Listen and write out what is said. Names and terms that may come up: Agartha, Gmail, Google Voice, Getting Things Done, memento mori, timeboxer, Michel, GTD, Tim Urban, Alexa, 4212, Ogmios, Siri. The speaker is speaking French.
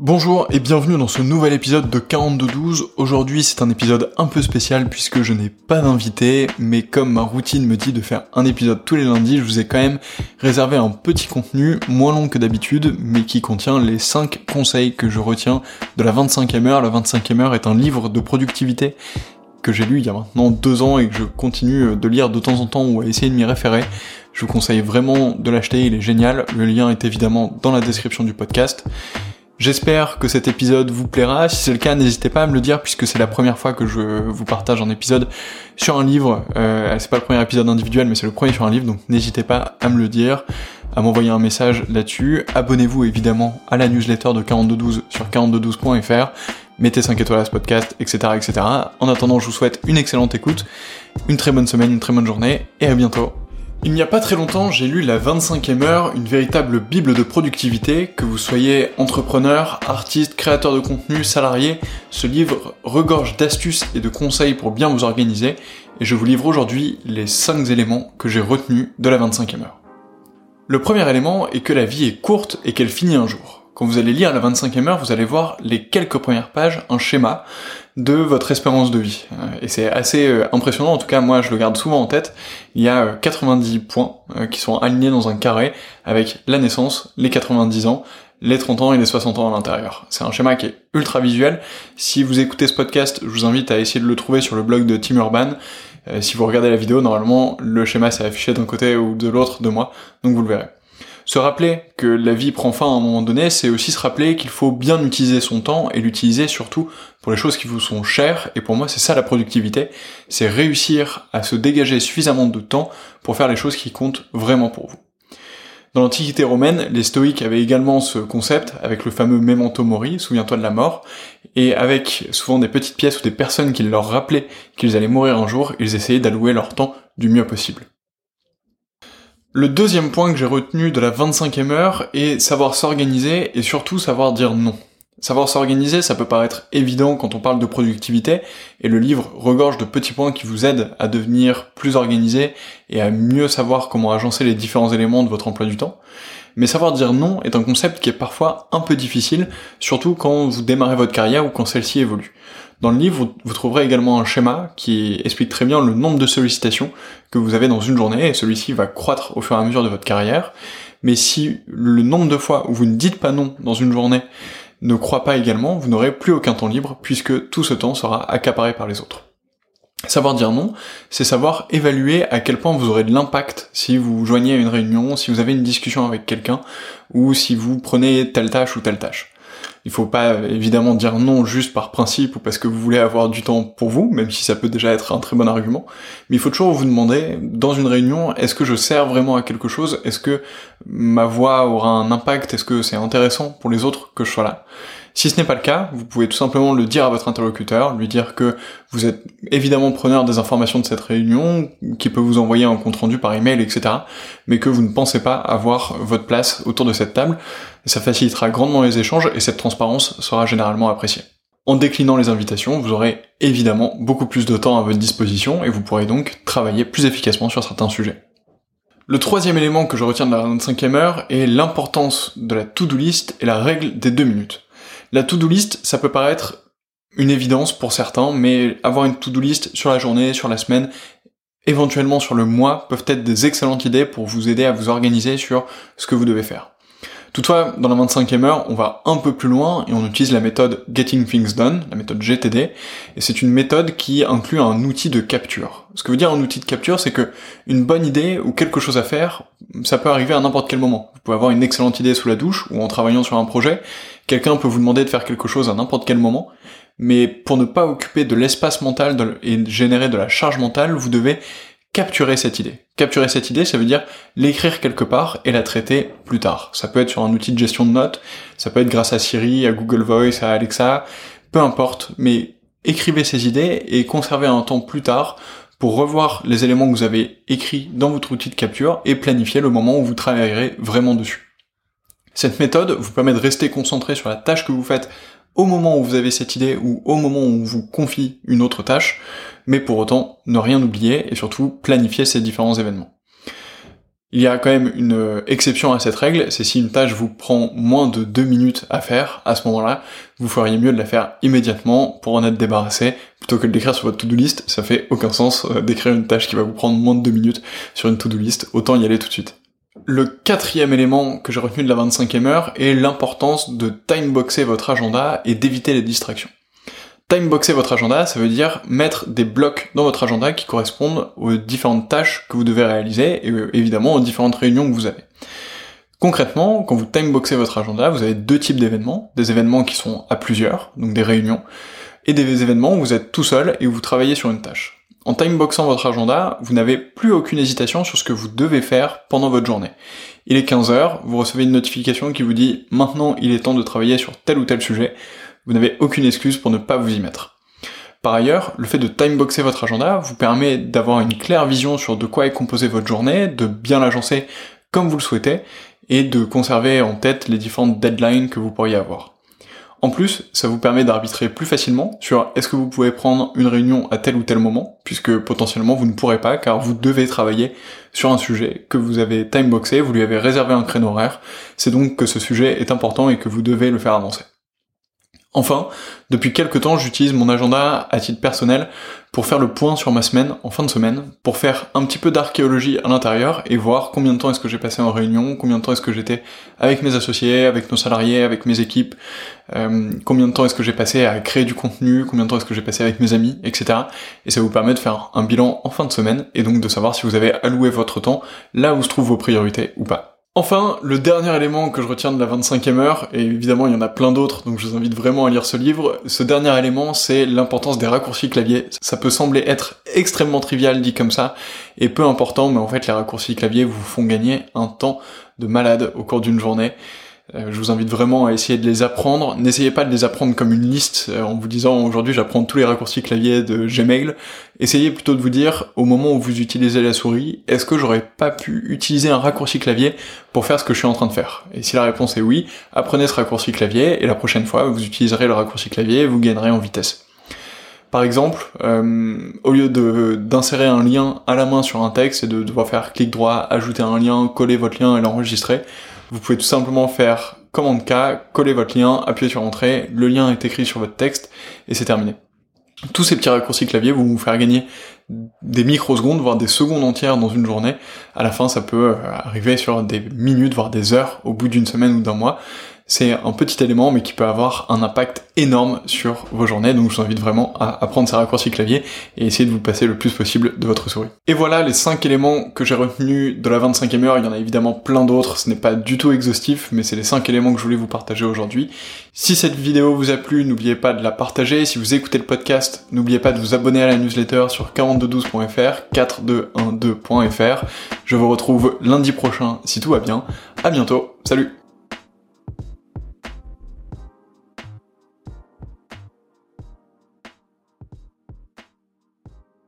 Bonjour et bienvenue dans ce nouvel épisode de 4212. Aujourd'hui, c'est un épisode un peu spécial puisque je n'ai pas d'invité, mais comme ma routine me dit de faire un épisode tous les lundis, je vous ai quand même réservé un petit contenu, moins long que d'habitude, mais qui contient les 5 conseils que je retiens de la 25e heure. La 25e heure est un livre de productivité que j'ai lu il y a maintenant 2 ans et que je continue de lire de temps en temps ou à essayer de m'y référer. Je vous conseille vraiment de l'acheter, il est génial. Le lien est évidemment dans la description du podcast. J'espère que cet épisode vous plaira. Si c'est le cas, n'hésitez pas à me le dire puisque c'est la première fois que je vous partage un épisode sur un livre. C'est pas le premier épisode individuel, mais c'est le premier sur un livre, donc n'hésitez pas à me le dire, à m'envoyer un message là-dessus. Abonnez-vous évidemment à la newsletter de 4212 sur 4212.fr. Mettez 5 étoiles à ce podcast, etc., etc. En attendant, je vous souhaite une excellente écoute, une très bonne semaine, une très bonne journée, et à bientôt. Il n'y a pas très longtemps, j'ai lu la 25e heure, une véritable bible de productivité. Que vous soyez entrepreneur, artiste, créateur de contenu, salarié, ce livre regorge d'astuces et de conseils pour bien vous organiser, et je vous livre aujourd'hui les 5 éléments que j'ai retenus de la 25e heure. Le premier élément est que la vie est courte et qu'elle finit un jour. Quand vous allez lire la 25e heure, vous allez voir les quelques premières pages, un schéma de votre espérance de vie. Et c'est assez impressionnant, en tout cas moi je le garde souvent en tête. Il y a 90 points qui sont alignés dans un carré avec la naissance, les 90 ans, les 30 ans et les 60 ans à l'intérieur. C'est un schéma qui est ultra visuel. Si vous écoutez ce podcast, je vous invite à essayer de le trouver sur le blog de Tim Urban. Si vous regardez la vidéo, normalement le schéma s'est affiché d'un côté ou de l'autre de moi, donc vous le verrez. Se rappeler que la vie prend fin à un moment donné, c'est aussi se rappeler qu'il faut bien utiliser son temps et l'utiliser surtout pour les choses qui vous sont chères. Et pour moi, c'est ça la productivité, c'est réussir à se dégager suffisamment de temps pour faire les choses qui comptent vraiment pour vous. Dans l'Antiquité romaine, les stoïques avaient également ce concept avec le fameux memento mori, souviens-toi de la mort, et avec souvent des petites pièces ou des personnes qui leur rappelaient qu'ils allaient mourir un jour, ils essayaient d'allouer leur temps du mieux possible. Le deuxième point que j'ai retenu de la 25e heure est savoir s'organiser et surtout savoir dire non. Savoir s'organiser, ça peut paraître évident quand on parle de productivité, et le livre regorge de petits points qui vous aident à devenir plus organisé et à mieux savoir comment agencer les différents éléments de votre emploi du temps. Mais savoir dire non est un concept qui est parfois un peu difficile, surtout quand vous démarrez votre carrière ou quand celle-ci évolue. Dans le livre, vous trouverez également un schéma qui explique très bien le nombre de sollicitations que vous avez dans une journée, et celui-ci va croître au fur et à mesure de votre carrière. Mais si le nombre de fois où vous ne dites pas non dans une journée ne croît pas également, vous n'aurez plus aucun temps libre, puisque tout ce temps sera accaparé par les autres. Savoir dire non, c'est savoir évaluer à quel point vous aurez de l'impact si vous joignez à une réunion, si vous avez une discussion avec quelqu'un, ou si vous prenez telle tâche ou telle tâche. Il faut pas évidemment dire non juste par principe ou parce que vous voulez avoir du temps pour vous, même si ça peut déjà être un très bon argument, mais il faut toujours vous demander, dans une réunion, est-ce que je sers vraiment à quelque chose? Est-ce que ma voix aura un impact? Est-ce que c'est intéressant pour les autres que je sois là? Si ce n'est pas le cas, vous pouvez tout simplement le dire à votre interlocuteur, lui dire que vous êtes évidemment preneur des informations de cette réunion, qui peut vous envoyer un compte-rendu par email, etc., mais que vous ne pensez pas avoir votre place autour de cette table. Ça facilitera grandement les échanges et cette transparence sera généralement appréciée. En déclinant les invitations, vous aurez évidemment beaucoup plus de temps à votre disposition et vous pourrez donc travailler plus efficacement sur certains sujets. Le troisième élément que je retiens de la 25e heure est l'importance de la to-do list et la règle des 2 minutes. La to-do list, ça peut paraître une évidence pour certains, mais avoir une to-do list sur la journée, sur la semaine, éventuellement sur le mois, peuvent être des excellentes idées pour vous aider à vous organiser sur ce que vous devez faire. Toutefois, dans la 25e heure, on va un peu plus loin et on utilise la méthode Getting Things Done, la méthode GTD, et c'est une méthode qui inclut un outil de capture. Ce que veut dire un outil de capture, c'est que une bonne idée ou quelque chose à faire, ça peut arriver à n'importe quel moment. Vous pouvez avoir une excellente idée sous la douche ou en travaillant sur un projet, quelqu'un peut vous demander de faire quelque chose à n'importe quel moment, mais pour ne pas occuper de l'espace mental et générer de la charge mentale, vous devez capturer cette idée. Capturer cette idée, ça veut dire l'écrire quelque part et la traiter plus tard. Ça peut être sur un outil de gestion de notes, ça peut être grâce à Siri, à Google Voice, à Alexa, peu importe, mais écrivez ces idées et conservez un temps plus tard pour revoir les éléments que vous avez écrits dans votre outil de capture et planifier le moment où vous travaillerez vraiment dessus. Cette méthode vous permet de rester concentré sur la tâche que vous faites au moment où vous avez cette idée ou au moment où on vous confie une autre tâche, mais pour autant, ne rien oublier et surtout planifier ces différents événements. Il y a quand même une exception à cette règle, c'est si une tâche vous prend moins de 2 minutes à faire, à ce moment-là, vous feriez mieux de la faire immédiatement pour en être débarrassé, plutôt que de l'écrire sur votre to-do list. Ça fait aucun sens d'écrire une tâche qui va vous prendre moins de 2 minutes sur une to-do list, autant y aller tout de suite. Le 4e élément que j'ai retenu de la 25e heure est l'importance de timeboxer votre agenda et d'éviter les distractions. Timeboxer votre agenda, ça veut dire mettre des blocs dans votre agenda qui correspondent aux différentes tâches que vous devez réaliser et évidemment aux différentes réunions que vous avez. Concrètement, quand vous timeboxez votre agenda, vous avez 2 types d'événements. Des événements qui sont à plusieurs, donc des réunions, et des événements où vous êtes tout seul et où vous travaillez sur une tâche. En timeboxant votre agenda, vous n'avez plus aucune hésitation sur ce que vous devez faire pendant votre journée. Il est 15h, vous recevez une notification qui vous dit « Maintenant, il est temps de travailler sur tel ou tel sujet ». Vous n'avez aucune excuse pour ne pas vous y mettre. Par ailleurs, le fait de timeboxer votre agenda vous permet d'avoir une claire vision sur de quoi est composée votre journée, de bien l'agencer comme vous le souhaitez, et de conserver en tête les différentes deadlines que vous pourriez avoir. En plus, ça vous permet d'arbitrer plus facilement sur est-ce que vous pouvez prendre une réunion à tel ou tel moment, puisque potentiellement vous ne pourrez pas, car vous devez travailler sur un sujet que vous avez timeboxé, vous lui avez réservé un créneau horaire, c'est donc que ce sujet est important et que vous devez le faire avancer. Enfin, depuis quelques temps, j'utilise mon agenda à titre personnel pour faire le point sur ma semaine en fin de semaine, pour faire un petit peu d'archéologie à l'intérieur et voir combien de temps est-ce que j'ai passé en réunion, combien de temps est-ce que j'étais avec mes associés, avec nos salariés, avec mes équipes, combien de temps est-ce que j'ai passé à créer du contenu, combien de temps est-ce que j'ai passé avec mes amis, etc. Et ça vous permet de faire un bilan en fin de semaine et donc de savoir si vous avez alloué votre temps là où se trouvent vos priorités ou pas. Enfin, le dernier élément que je retiens de la 25e heure, et évidemment il y en a plein d'autres, donc je vous invite vraiment à lire ce livre, ce dernier élément c'est l'importance des raccourcis clavier. Ça peut sembler être extrêmement trivial dit comme ça, et peu important, mais en fait les raccourcis clavier vous font gagner un temps de malade au cours d'une journée. Je vous invite vraiment à essayer de les apprendre. N'essayez pas de les apprendre comme une liste en vous disant aujourd'hui j'apprends tous les raccourcis clavier de Gmail. Essayez plutôt de vous dire au moment où vous utilisez la souris, est-ce que j'aurais pas pu utiliser un raccourci clavier pour faire ce que je suis en train de faire? Et si la réponse est oui, apprenez ce raccourci clavier et la prochaine fois vous utiliserez le raccourci clavier et vous gagnerez en vitesse. Par exemple, au lieu d'insérer un lien à la main sur un texte et de devoir faire clic droit, ajouter un lien, coller votre lien et l'enregistrer, vous pouvez tout simplement faire commande K, coller votre lien, appuyer sur entrée, le lien est écrit sur votre texte, et c'est terminé. Tous ces petits raccourcis clavier vont vous faire gagner des microsecondes, voire des secondes entières dans une journée. À la fin, ça peut arriver sur des minutes, voire des heures, au bout d'une semaine ou d'un mois. C'est un petit élément, mais qui peut avoir un impact énorme sur vos journées, donc je vous invite vraiment à apprendre ces raccourcis clavier et essayer de vous passer le plus possible de votre souris. Et voilà les 5 éléments que j'ai retenus de la 25e heure, il y en a évidemment plein d'autres, ce n'est pas du tout exhaustif, mais c'est les 5 éléments que je voulais vous partager aujourd'hui. Si cette vidéo vous a plu, n'oubliez pas de la partager, si vous écoutez le podcast, n'oubliez pas de vous abonner à la newsletter sur 4212.fr, 4212.fr. Je vous retrouve lundi prochain si tout va bien, à bientôt, salut!